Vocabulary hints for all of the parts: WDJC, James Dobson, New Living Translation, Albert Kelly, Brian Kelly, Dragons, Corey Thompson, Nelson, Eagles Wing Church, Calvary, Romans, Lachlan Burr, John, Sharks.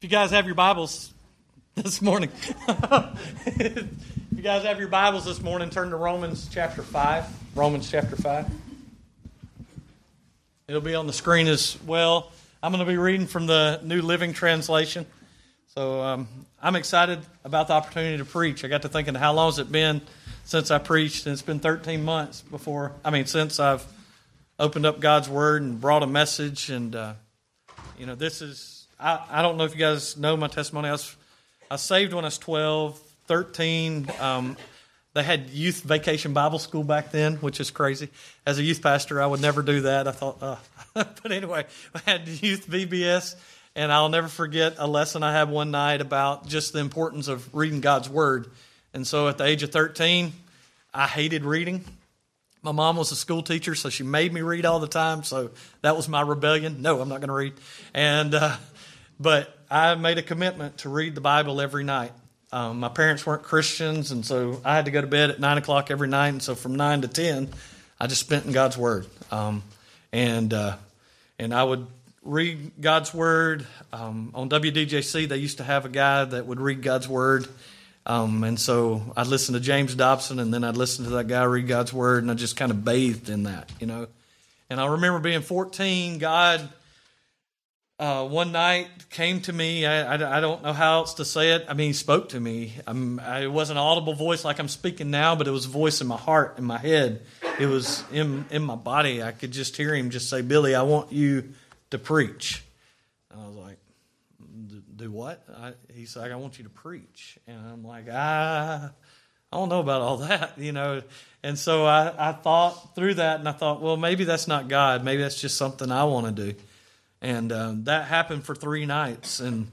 If you guys have your Bibles this morning, turn to Romans chapter 5. Romans chapter 5. It'll be on the screen as well. I'm going to be reading from the New Living Translation. So I'm excited about the opportunity to preach. I got to thinking, how long has it been since I preached? And it's been 13 months since I've opened up God's Word and brought a message. And, this is... I don't know if you guys know my testimony. I was saved when I was 12, 13. They had youth vacation Bible school back then, which is crazy. As a youth pastor, I would never do that. I thought, but anyway, I had youth VBS, and I'll never forget a lesson I had one night about just the importance of reading God's Word. And so at the age of 13, I hated reading. My mom was a school teacher, so she made me read all the time. So that was my rebellion. No, I'm not going to read. And... But I made a commitment to read the Bible every night. My parents weren't Christians, and so I had to go to bed at 9 o'clock every night. And so from 9 to 10, I just spent in God's Word. And I would read God's Word. On WDJC, they used to have a guy that would read God's Word. And so I'd listen to James Dobson, and then I'd listen to that guy read God's Word, and I just kind of bathed in that, you know. And I remember being 14, God... one night came to me. I don't know how else to say it. I mean, he spoke to me. It wasn't an audible voice like I'm speaking now, but it was a voice in my heart, in my head. It was in my body. I could just hear him just say, "Billy, I want you to preach." And I was like, "Do what?" He's like, "I want you to preach." And I'm like, I don't know about all that, you know. And so I thought through that, and I thought, well, maybe that's not God. Maybe that's just something I want to do. And that happened for 3 nights, and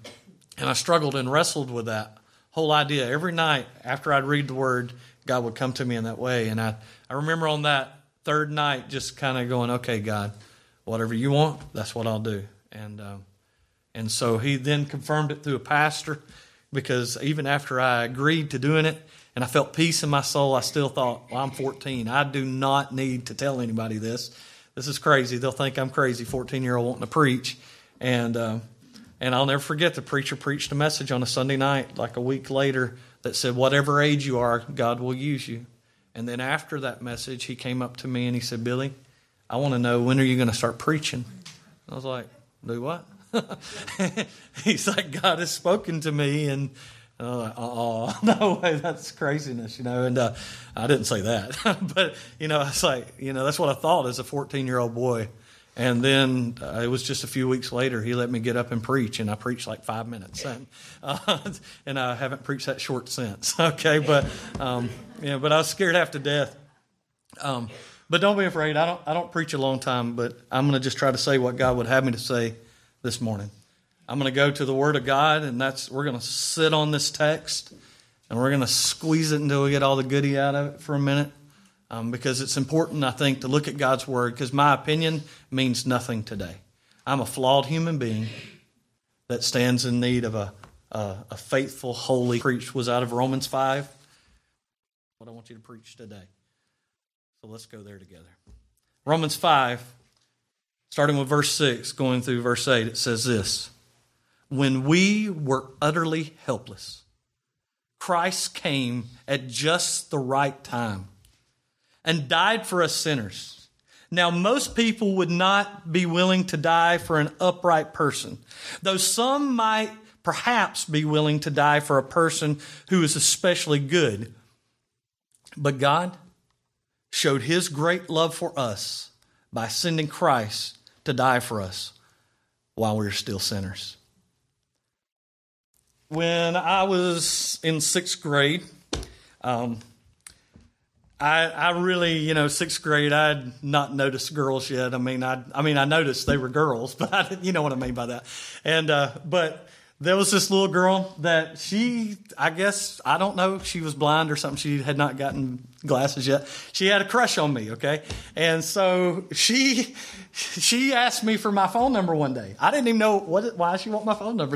I struggled and wrestled with that whole idea. Every night after I'd read the Word, God would come to me in that way. And I remember on that 3rd night just kind of going, "Okay, God, whatever you want, that's what I'll do." And so he then confirmed it through a pastor, because even after I agreed to doing it and I felt peace in my soul, I still thought, well, I'm 14. I do not need to tell anybody this. This is crazy. They'll think I'm crazy, 14-year-old wanting to preach. And I'll never forget, the preacher preached a message on a Sunday night, like a week later, that said, "Whatever age you are, God will use you." And then after that message, he came up to me and he said, "Billy, I want to know, when are you going to start preaching?" I was like, "Do what?" He's like, "God has spoken to me." And I was like, no way, that's craziness, you know. And I didn't say that, but, you know, it's like, you know, that's what I thought as a 14-year-old boy. And then it was just a few weeks later, he let me get up and preach, and I preached like 5 minutes. And I haven't preached that short since, okay? But I was scared half to death. But don't be afraid. I don't preach a long time, but I'm going to just try to say what God would have me to say this morning. I'm going to go to the Word of God, and we're going to sit on this text, and we're going to squeeze it until we get all the goodie out of it for a minute, because it's important, I think, to look at God's Word, because my opinion means nothing today. I'm a flawed human being that stands in need of a faithful, holy preach. Was out of Romans 5, what I want you to preach today. So let's go there together. Romans 5, starting with verse 6, going through verse 8, it says this: "When we were utterly helpless, Christ came at just the right time and died for us sinners. Now, most people would not be willing to die for an upright person, though some might perhaps be willing to die for a person who is especially good. But God showed His great love for us by sending Christ to die for us while we were still sinners." When I was in 6th grade, I really, 6th grade, I had not noticed girls yet. I mean, I noticed they were girls, but I didn't, you know what I mean by that. And, but there was this little girl that I don't know, she was blind or something. She had not gotten glasses yet. She had a crush on me, okay? And so she asked me for my phone number one day. I didn't even know why she wanted my phone number.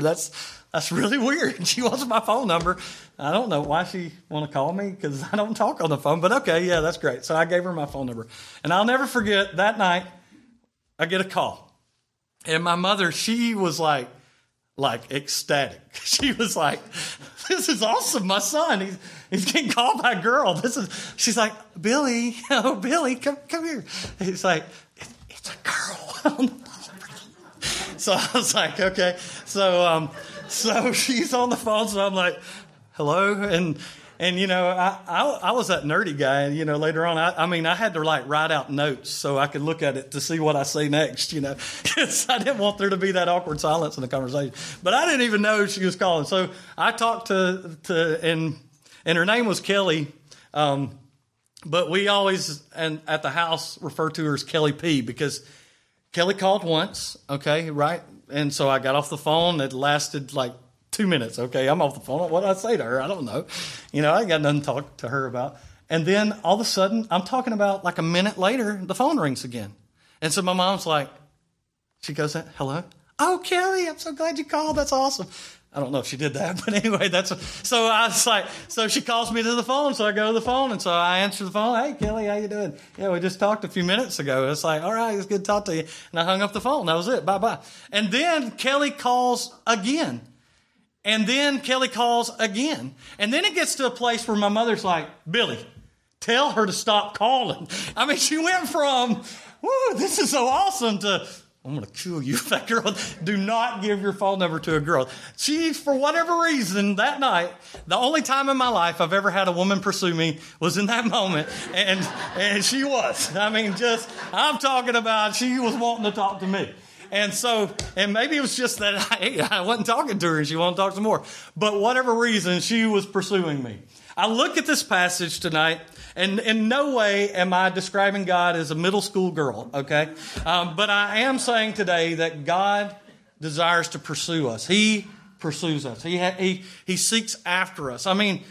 That's really weird. She wants my phone number. I don't know why she want to call me, because I don't talk on the phone. But okay, yeah, that's great. So I gave her my phone number. And I'll never forget, that night I get a call. And my mother, she was like, like ecstatic. She was like, "This is awesome, my son. He's getting called by a girl. This is." She's like, "Billy, oh Billy, come here." He's like, "It's a girl." So I was like, "Okay." So she's on the phone. So I'm like, "Hello," and you know, I was that nerdy guy. You know, later on, I had to like write out notes so I could look at it to see what I say next. You know, I didn't want there to be that awkward silence in the conversation. But I didn't even know she was calling. So I talked to her name was Kelly. But we always at the house refer to her as Kelly P, because Kelly called once, okay, right? And so I got off the phone. It lasted like 2 minutes, okay? I'm off the phone. What did I say to her? I don't know. You know, I ain't got nothing to talk to her about. And then all of a sudden, I'm talking about like a minute later, the phone rings again. And so my mom's like, she goes, "Hello? Oh, Kelly, I'm so glad you called. That's awesome." I don't know if she did that, but anyway, so I was like, so she calls me to the phone, so I go to the phone, and so I answer the phone. "Hey, Kelly, how you doing? Yeah, we just talked a few minutes ago." It's like, "All right, it's good to talk to you." And I hung up the phone. That was it. Bye-bye. And then Kelly calls again. And then Kelly calls again. And then it gets to a place where my mother's like, "Billy, tell her to stop calling." I mean, she went from, "Woo, this is so awesome," to, "I'm going to kill you, that girl. Do not give your phone number to a girl." She, for whatever reason, that night, the only time in my life I've ever had a woman pursue me was in that moment. And she was. I mean, just, I'm talking about she was wanting to talk to me. And so, and maybe it was just that I wasn't talking to her and she wanted to talk some more. But whatever reason, she was pursuing me. I look at this passage tonight, and in no way am I describing God as a middle school girl, okay? But I am saying today that God desires to pursue us. He pursues us. He seeks after us. I mean,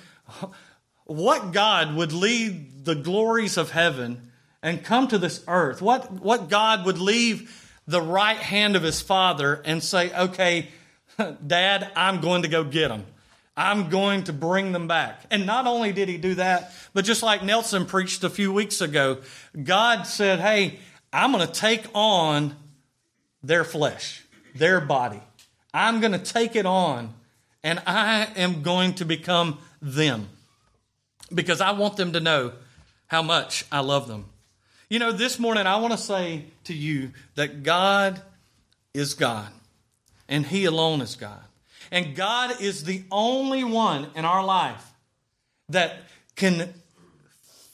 what God would leave the glories of heaven and come to this earth? What God would leave the right hand of his Father and say, "Okay, Dad, I'm going to go get them. I'm going to bring them back." And not only did he do that, but just like Nelson preached a few weeks ago, God said, "Hey, I'm going to take on their flesh, their body. I'm going to take it on, and I am going to become them, because I want them to know how much I love them." You know, this morning I want to say to you that God is God, and he alone is God. And God is the only one in our life that can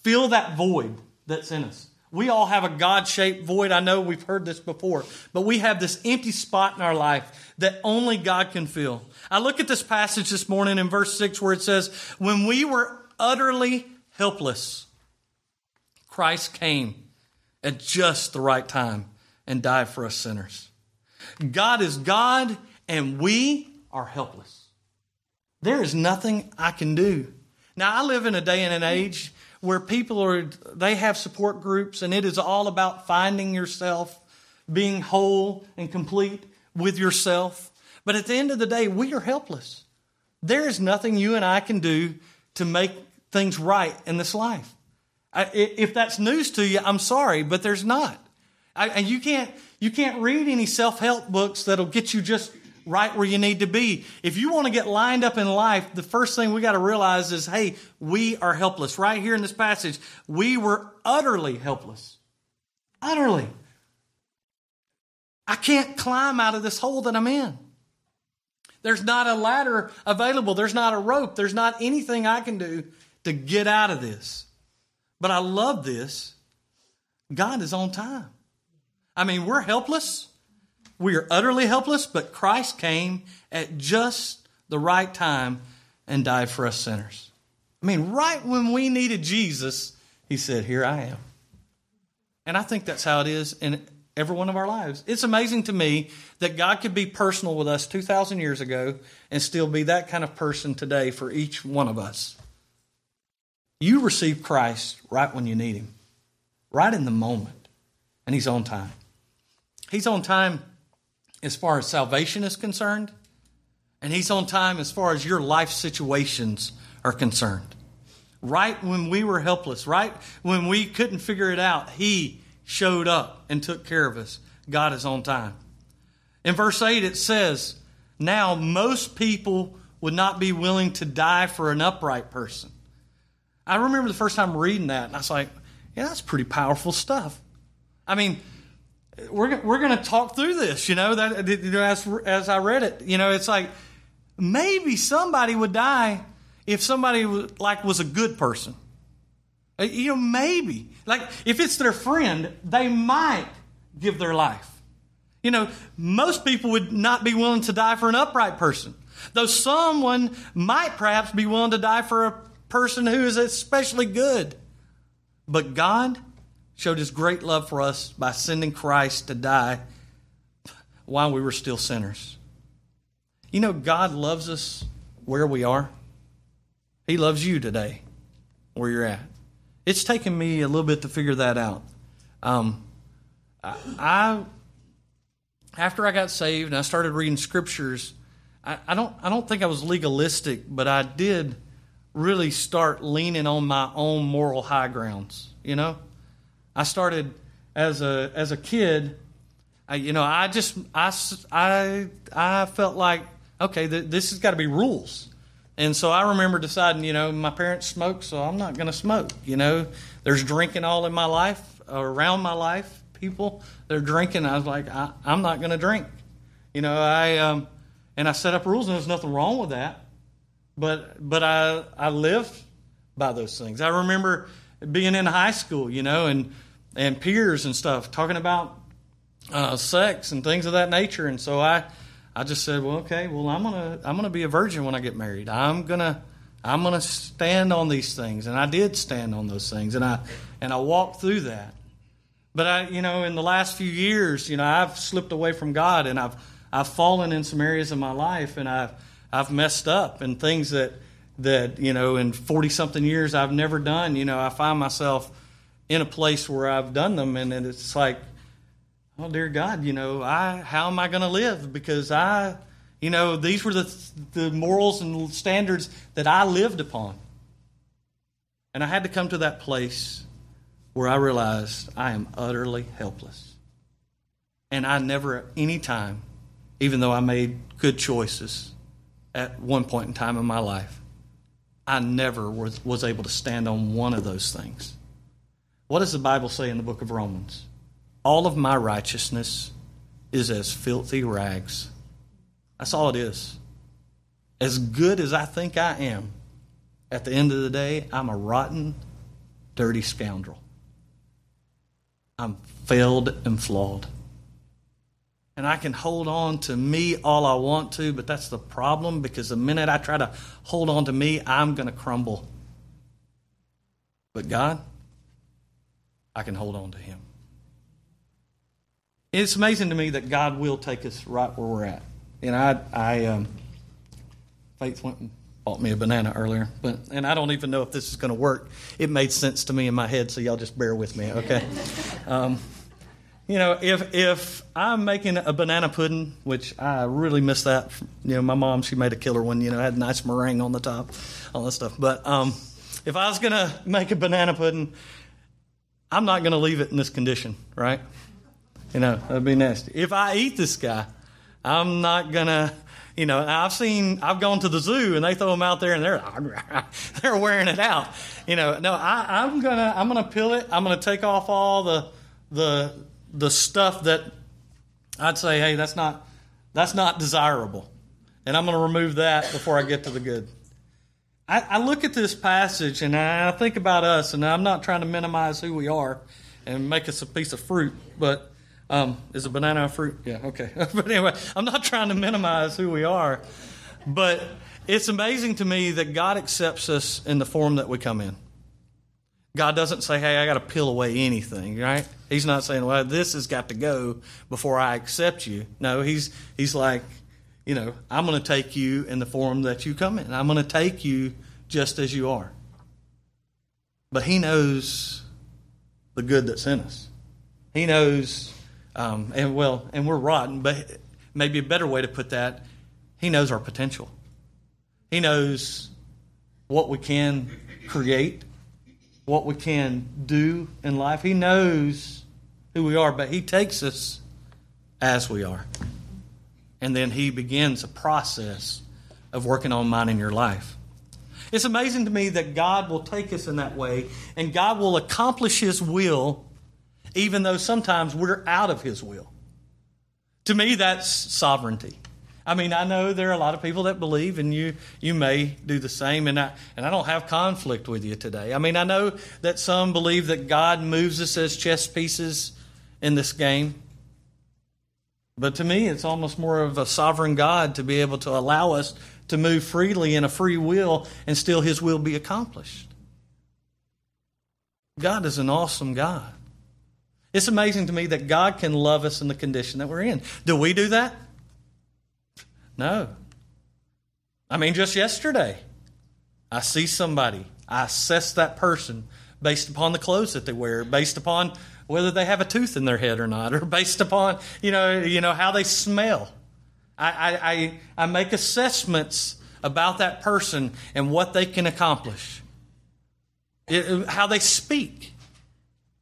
fill that void that's in us. We all have a God-shaped void. I know we've heard this before, but we have this empty spot in our life that only God can fill. I look at this passage this morning in verse 6 where it says, "When we were utterly helpless, Christ came at just the right time and died for us sinners." God is God, and we are helpless. There is nothing I can do. Now, I live in a day and an age where people they have support groups, and it is all about finding yourself, being whole and complete with yourself. But at the end of the day, we are helpless. There is nothing you and I can do to make things right in this life. If that's news to you, I'm sorry, but there's not. And you can't read any self-help books that'll get you just right where you need to be. If you want to get lined up in life, the first thing we got to realize is, hey, we are helpless. Right here in this passage, we were utterly helpless. Utterly. I can't climb out of this hole that I'm in. There's not a ladder available. There's not a rope. There's not anything I can do to get out of this. But I love this. God is on time. I mean, we're helpless. We are utterly helpless, but Christ came at just the right time and died for us sinners. I mean, right when we needed Jesus, he said, "Here I am." And I think that's how it is in every one of our lives. It's amazing to me that God could be personal with us 2,000 years ago and still be that kind of person today for each one of us. You receive Christ right when you need him, right in the moment, and he's on time. He's on time as far as salvation is concerned, and he's on time as far as your life situations are concerned. Right when we were helpless, right when we couldn't figure it out, he showed up and took care of us. God is on time. In verse 8, it says, Now, most people would not be willing to die for an upright person. I remember the first time reading that, and I was like, yeah, that's pretty powerful stuff. I mean, we're going to talk through this, you know, that as I read it. You know, it's like maybe somebody would die if somebody was a good person. You know, maybe. Like, if it's their friend, they might give their life. You know, most people would not be willing to die for an upright person, though someone might perhaps be willing to die for a person who is especially good. But God showed His great love for us by sending Christ to die while we were still sinners. You know, God loves us where we are. He loves you today, where you're at. It's taken me a little bit to figure that out. After I got saved and I started reading scriptures, I don't think I was legalistic, but I did really start leaning on my own moral high grounds. You know, I started as a kid. I felt like, okay, this has got to be rules. And so I remember deciding, you know, my parents smoke, so I'm not going to smoke. You know, there's drinking all in my life, around my life. People, they're drinking. I was like, I'm not going to drink. You know, I set up rules, and there's nothing wrong with that. But I lived by those things. I remember being in high school, you know, and peers and stuff talking about sex and things of that nature. And so I just said, well, okay, well, I'm gonna be a virgin when I get married. I'm gonna stand on these things, and I did stand on those things, and I walked through that. But in the last few years, you know, I've slipped away from God, and I've fallen in some areas of my life, and I've messed up, and things that you know, in 40-something years I've never done. You know, I find myself in a place where I've done them, and it's like, oh, dear God, you know, how am I going to live? Because these were the morals and standards that I lived upon. And I had to come to that place where I realized I am utterly helpless. And I never at any time, even though I made good choices at one point in time in my life, I never was able to stand on one of those things. What does the Bible say in the book of Romans? All of my righteousness is as filthy rags. That's all it is. As good as I think I am, at the end of the day, I'm a rotten, dirty scoundrel. I'm failed and flawed. And I can hold on to me all I want to, but that's the problem, because the minute I try to hold on to me, I'm going to crumble. But God, I can hold on to Him. It's amazing to me that God will take us right where we're at. And Faith went and bought me a banana earlier, and I don't even know if this is going to work. It made sense to me in my head, so y'all just bear with me, okay? You know, if I'm making a banana pudding, which I really miss that. You know, my mom, she made a killer one. You know, had a nice meringue on the top, all that stuff. But if I was going to make a banana pudding, I'm not going to leave it in this condition, right? You know, that'd be nasty. If I eat this guy, I'm not gonna. You know, I've gone to the zoo and they throw them out there and they're wearing it out. You know, no, I'm gonna peel it. I'm gonna take off all the stuff that I'd say, hey, that's not desirable, and I'm gonna remove that before I get to the good. I look at this passage and I think about us, and I'm not trying to minimize who we are and make us a piece of fruit, but. Is a banana a fruit? Yeah, okay. But anyway, I'm not trying to minimize who we are, but it's amazing to me that God accepts us in the form that we come in. God doesn't say, hey, I got to peel away anything, right? He's not saying, well, this has got to go before I accept you. No, he's like, you know, I'm going to take you in the form that you come in. I'm going to take you just as you are. But He knows the good that's in us. He knows... And we're rotten, but maybe a better way to put that, He knows our potential. He knows what we can create, what we can do in life. He knows who we are, but He takes us as we are. And then he begins a process of working on mine in your life. It's amazing to me that God will take us in that way, and God will accomplish His will, even though sometimes we're out of His will. To me, that's sovereignty. I mean, I know there are a lot of people that believe, and you may do the same, and I don't have conflict with you today. I mean, I know that some believe that God moves us as chess pieces in this game. But to me, it's almost more of a sovereign God to be able to allow us to move freely in a free will and still His will be accomplished. God is an awesome God. It's amazing to me that God can love us in the condition that we're in. Do we do that? No. I mean, just yesterday, I see somebody. I assess that person based upon the clothes that they wear, based upon whether they have a tooth in their head or not, or based upon, you know how they smell. I make assessments about that person and what they can accomplish, how they speak.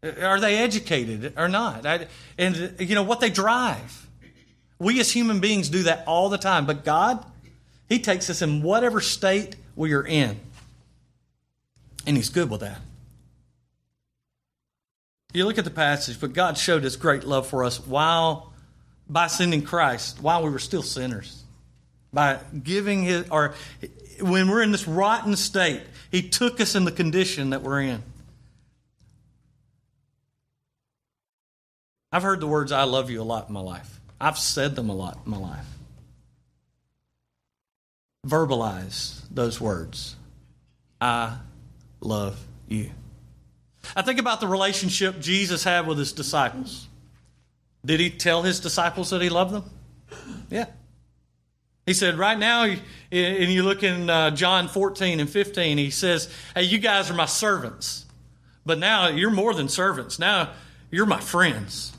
Are they educated or not? And what they drive. We as human beings do that all the time. But God, He takes us in whatever state we are in. And He's good with that. You look at the passage, but God showed His great love for us by sending Christ while we were still sinners. By giving His, or when we're in this rotten state, He took us in the condition that we're in. I've heard the words, I love you, a lot in my life. I've said them a lot in my life. Verbalize those words. I love you. I think about the relationship Jesus had with His disciples. Did He tell His disciples that He loved them? Yeah. He said, right now, and you look in John 14 and 15, He says, hey, you guys are my servants. But now you're more than servants. Now you're my friends.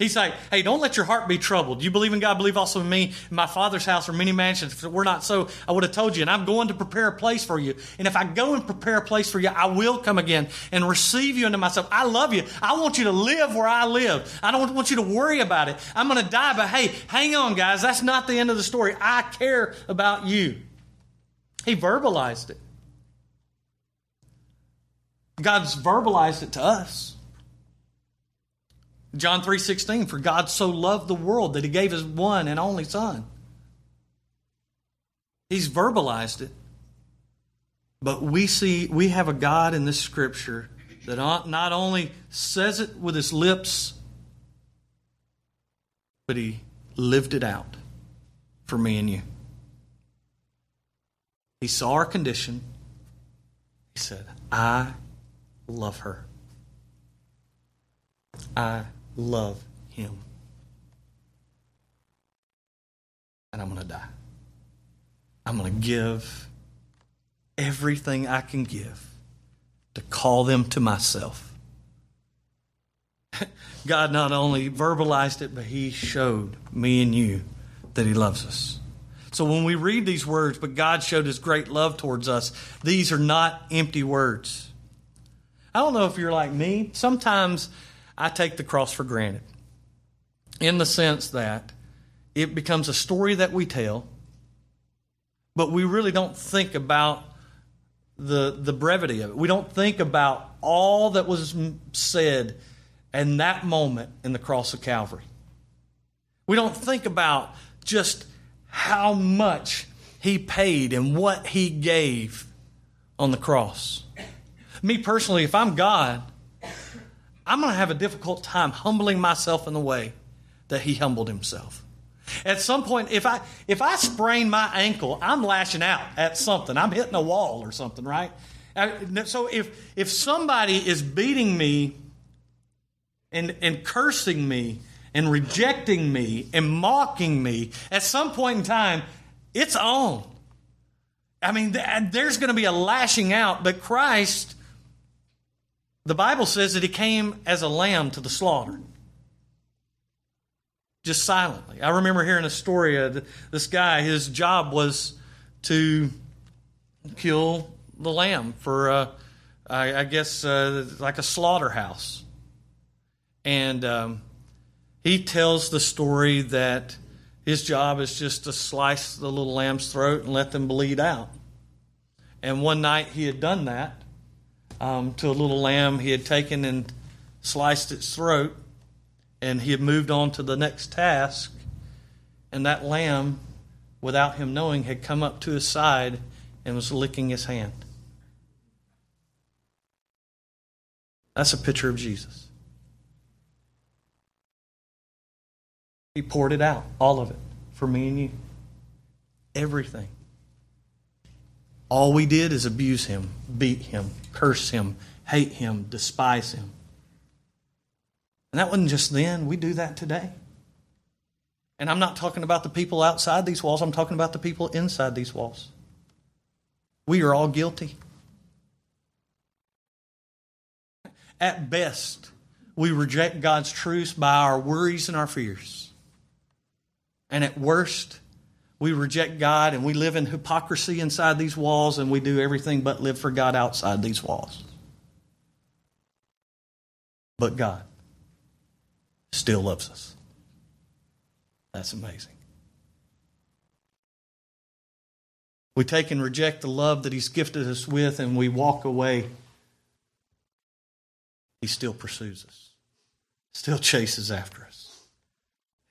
He's like, hey, don't let your heart be troubled. You believe in God, believe also in me. In my Father's house are many mansions. If it were not so, I would have told you. And I'm going to prepare a place for you. And if I go and prepare a place for you, I will come again and receive you into myself. I love you. I want you to live where I live. I don't want you to worry about it. I'm going to die, but hey, hang on, guys. That's not the end of the story. I care about you. He verbalized it. God's verbalized it to us. John 3:16, for God so loved the world that He gave His one and only Son. He's verbalized it. But we have a God in this Scripture that not only says it with His lips, but He lived it out for me and you. He saw our condition. He said, I love her. I love Him. And I'm going to die. I'm going to give everything I can give to call them to myself. God not only verbalized it, but He showed me and you that He loves us. So when we read these words, but God showed His great love towards us, these are not empty words. I don't know if you're like me. Sometimes I take the cross for granted, in the sense that it becomes a story that we tell, but we really don't think about the brevity of it. We don't think about all that was said in that moment in the cross of Calvary. We don't think about just how much He paid and what He gave on the cross. Me personally, if I'm God, I'm going to have a difficult time humbling myself in the way that He humbled Himself. At some point, if I sprain my ankle, I'm lashing out at something. I'm hitting a wall or something, right? So if somebody is beating me and cursing me and rejecting me and mocking me, at some point in time, it's on. I mean, there's going to be a lashing out, but Christ, the Bible says that He came as a lamb to the slaughter, just silently. I remember hearing a story of this guy. His job was to kill the lamb for, like a slaughterhouse. And he tells the story that His job is just to slice the little lamb's throat and let them bleed out. And one night he had done that to a little lamb he had taken and sliced its throat, and he had moved on to the next task, and that lamb, without him knowing, had come up to his side and was licking his hand. That's a picture of Jesus. He poured it out, all of it, for me and you. Everything. All we did is abuse him, beat him, curse him, hate him, despise him. And that wasn't just then. We do that today. And I'm not talking about the people outside these walls. I'm talking about the people inside these walls. We are all guilty. At best, we reject God's truth by our worries and our fears. And at worst, we reject God and we live in hypocrisy inside these walls, and we do everything but live for God outside these walls. But God still loves us. That's amazing. We take and reject the love that He's gifted us with, and we walk away. He still pursues us, still chases after us.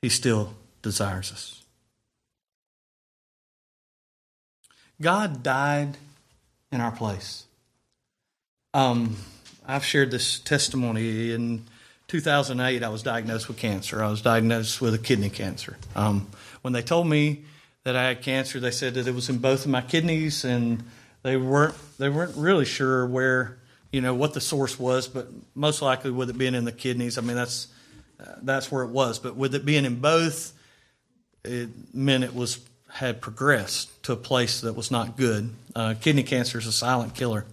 He still desires us. God died in our place. I've shared this testimony. In 2008, I was diagnosed with cancer. I was diagnosed with a kidney cancer. When they told me that I had cancer, they said that it was in both of my kidneys, and they weren't really sure where, what the source was, but most likely with it being in the kidneys, that's where it was. But with it being in both, it meant it had progressed to a place that was not good. Kidney cancer is a silent killer.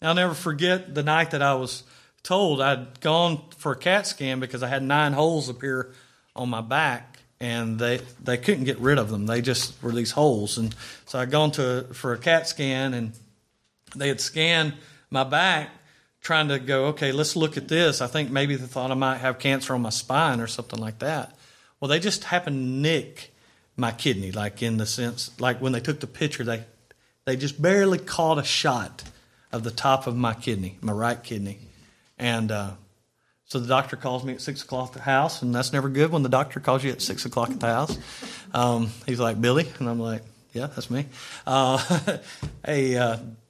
I'll never forget the night that I was told. I'd gone for a CAT scan because I had 9 holes appear on my back, and they couldn't get rid of them. They just were these holes. And so I'd gone for a CAT scan, and they had scanned my back trying to go, okay, let's look at this. I think maybe they thought I might have cancer on my spine or something like that. Well, they just happened to nick my kidney, like in the sense, like when they took the picture, they just barely caught a shot of the top of my kidney, my right kidney. And so the doctor calls me at 6 o'clock at the house, and that's never good when the doctor calls you at 6 o'clock at the house. He's like, Billy? And I'm like, yeah, that's me. Hey,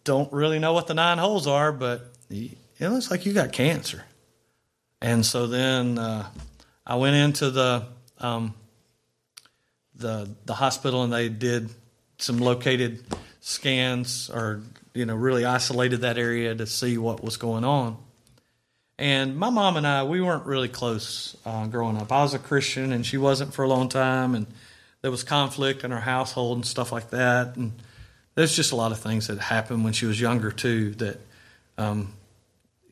don't really know what the 9 holes are, but it looks like you got cancer. And so then I went into the hospital, and they did some located scans, or really isolated that area to see what was going on. And my mom and I, we weren't really close growing up. I was a Christian, and she wasn't for a long time, and there was conflict in our household and stuff like that. And there's just a lot of things that happened when she was younger too that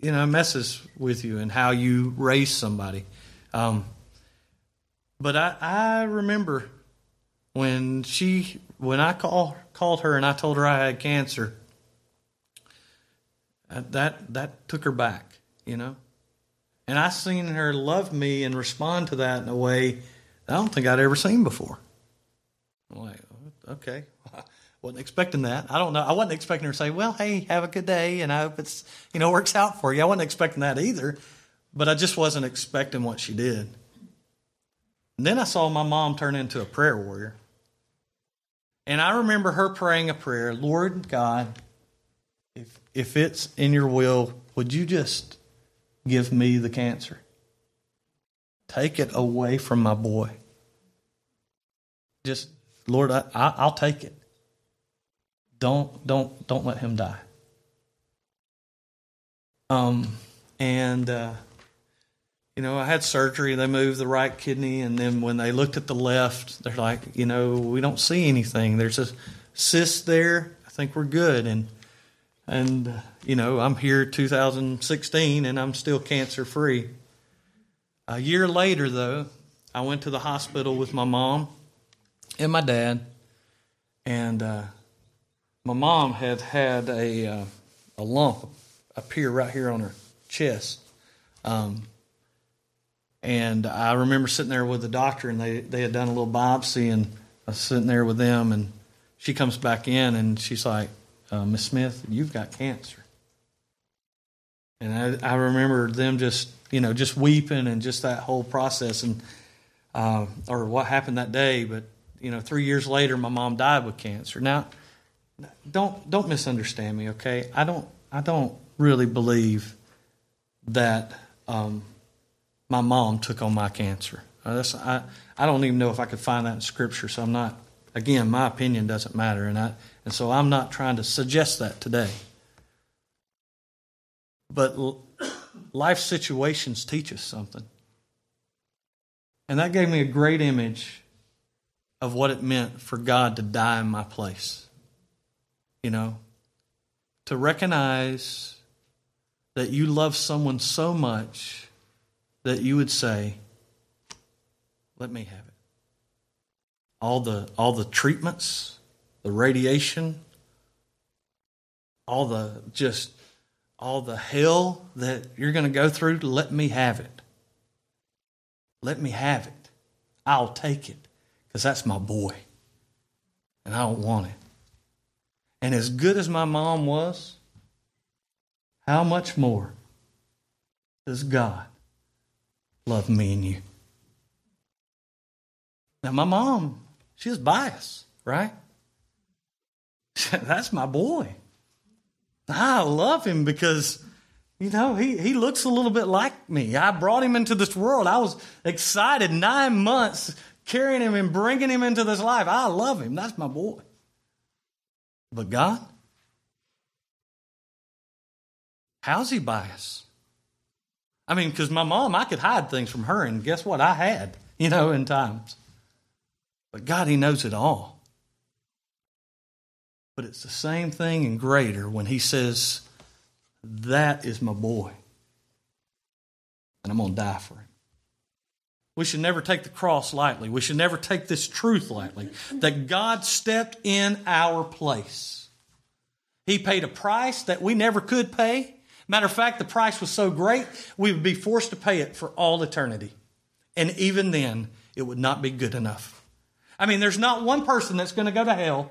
messes with you and how you raise somebody. But I remember when I called her and I told her I had cancer, that took her back, And I seen her love me and respond to that in a way that I don't think I'd ever seen before. I'm like, okay, I wasn't expecting that. I don't know. I wasn't expecting her to say, well, hey, have a good day, and I hope it's, works out for you. I wasn't expecting that either, but I just wasn't expecting what she did. And then I saw my mom turn into a prayer warrior. And I remember her praying a prayer, Lord God, if it's in your will, would you just give me the cancer? Take it away from my boy. Just, Lord, I'll take it. Don't let him die. I had surgery. They moved the right kidney, and then when they looked at the left, they're like, we don't see anything. There's a cyst there. I think we're good. And I'm here 2016, and I'm still cancer-free. A year later, though, I went to the hospital with my mom and my dad, and my mom had a lump appear right here on her chest. And I remember sitting there with the doctor, and they had done a little biopsy, and I was sitting there with them, and she comes back in, and she's like, Miss Smith, you've got cancer. And I remember them just weeping and just that whole process or what happened that day. But, 3 years later, my mom died with cancer. Now, don't misunderstand me, okay? I don't really believe that my mom took on my cancer. I don't even know if I could find that in Scripture, so I'm not. Again, my opinion doesn't matter, and so I'm not trying to suggest that today. But life situations teach us something. And that gave me a great image of what it meant for God to die in my place. To recognize that you love someone so much that you would say, let me have it. All the treatments, the radiation, all the hell that you're going to go through, let me have it. Let me have it. I'll take it, because that's my boy, and I don't want it. And as good as my mom was, how much more does God love me and you? Now, my mom, she was biased, right? That's my boy. I love him because, he looks a little bit like me. I brought him into this world. I was excited 9 months carrying him and bringing him into this life. I love him. That's my boy. But God, how's he biased? Because my mom, I could hide things from her, and guess what? I had, in times. But God, he knows it all. But it's the same thing and greater when he says, that is my boy, and I'm going to die for him. We should never take the cross lightly. We should never take this truth lightly, that God stepped in our place. He paid a price that we never could pay. Matter of fact, the price was so great, we would be forced to pay it for all eternity. And even then, it would not be good enough. There's not one person that's going to go to hell,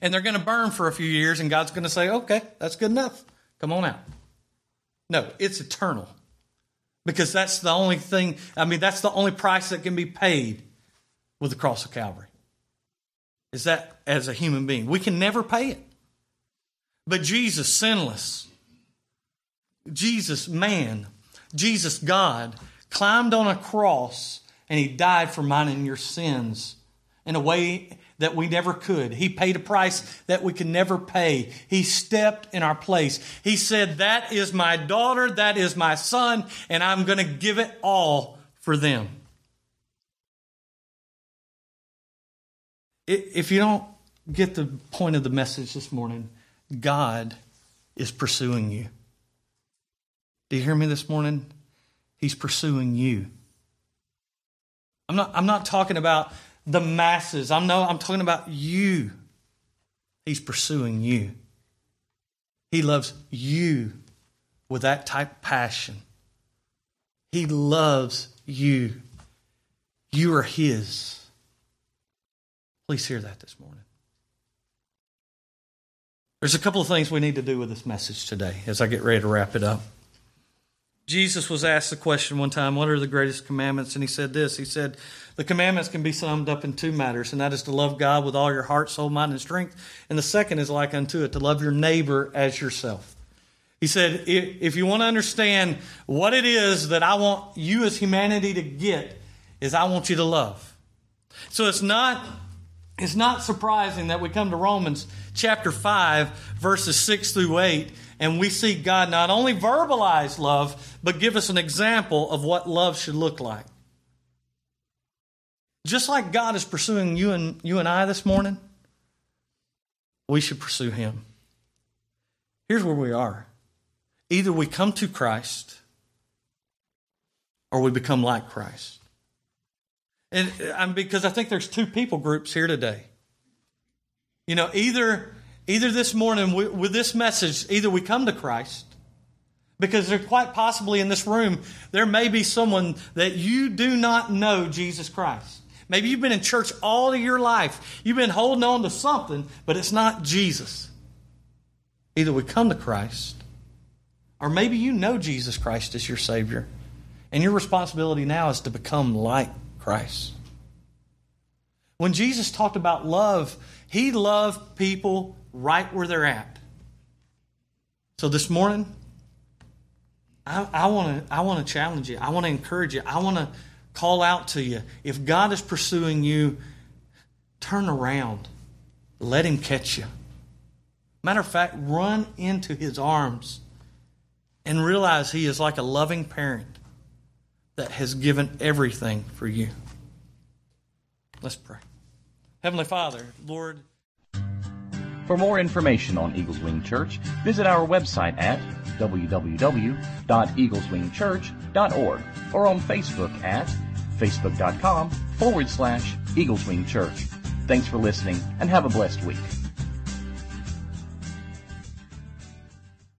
and they're going to burn for a few years, and God's going to say, okay, that's good enough. Come on out. No, it's eternal. Because that's the only thing, that's the only price that can be paid with the cross of Calvary. Is that as a human being. We can never pay it. But Jesus, sinless, Jesus, man, Jesus, God, climbed on a cross, and he died for mine and your sins in a way that we never could. He paid a price that we could never pay. He stepped in our place. He said, that is my daughter, that is my son, and I'm going to give it all for them. If you don't get the point of the message this morning, God is pursuing you. Do you hear me this morning? He's pursuing you. I'm not talking about the masses. I'm talking about you. He's pursuing you. He loves you with that type of passion. He loves you. You are his. Please hear that this morning. There's a couple of things we need to do with this message today as I get ready to wrap it up. Jesus was asked the question one time, what are the greatest commandments? And he said this. He said, the commandments can be summed up in two matters, and that is to love God with all your heart, soul, mind, and strength. And the second is like unto it, to love your neighbor as yourself. He said, if you want to understand what it is that I want you as humanity to get, is I want you to love. So it's not surprising that we come to Romans chapter 5, verses 6 through 8, and we see God not only verbalize love, but give us an example of what love should look like. Just like God is pursuing you and I this morning, we should pursue him. Here's where we are. Either we come to Christ or we become like Christ. And because I think there's two people groups here today. Either this morning with this message, either we come to Christ Because there quite possibly in this room, there may be someone that you do not know Jesus Christ. Maybe you've been in church all of your life. You've been holding on to something, but it's not Jesus. Either we come to Christ, or maybe you know Jesus Christ as your Savior, and your responsibility now is to become like Christ. When Jesus talked about love, He loved people right where they're at. So this morning, I want to challenge you. I want to encourage you. I want to call out to you. If God is pursuing you, turn around. Let Him catch you. Matter of fact, run into His arms and realize He is like a loving parent that has given everything for you. Let's pray. Heavenly Father, Lord. For more information on Eagles Wing Church, visit our website at www.eagleswingchurch.org or on Facebook at facebook.com/Eagles Wing Church. Thanks for listening and have a blessed week.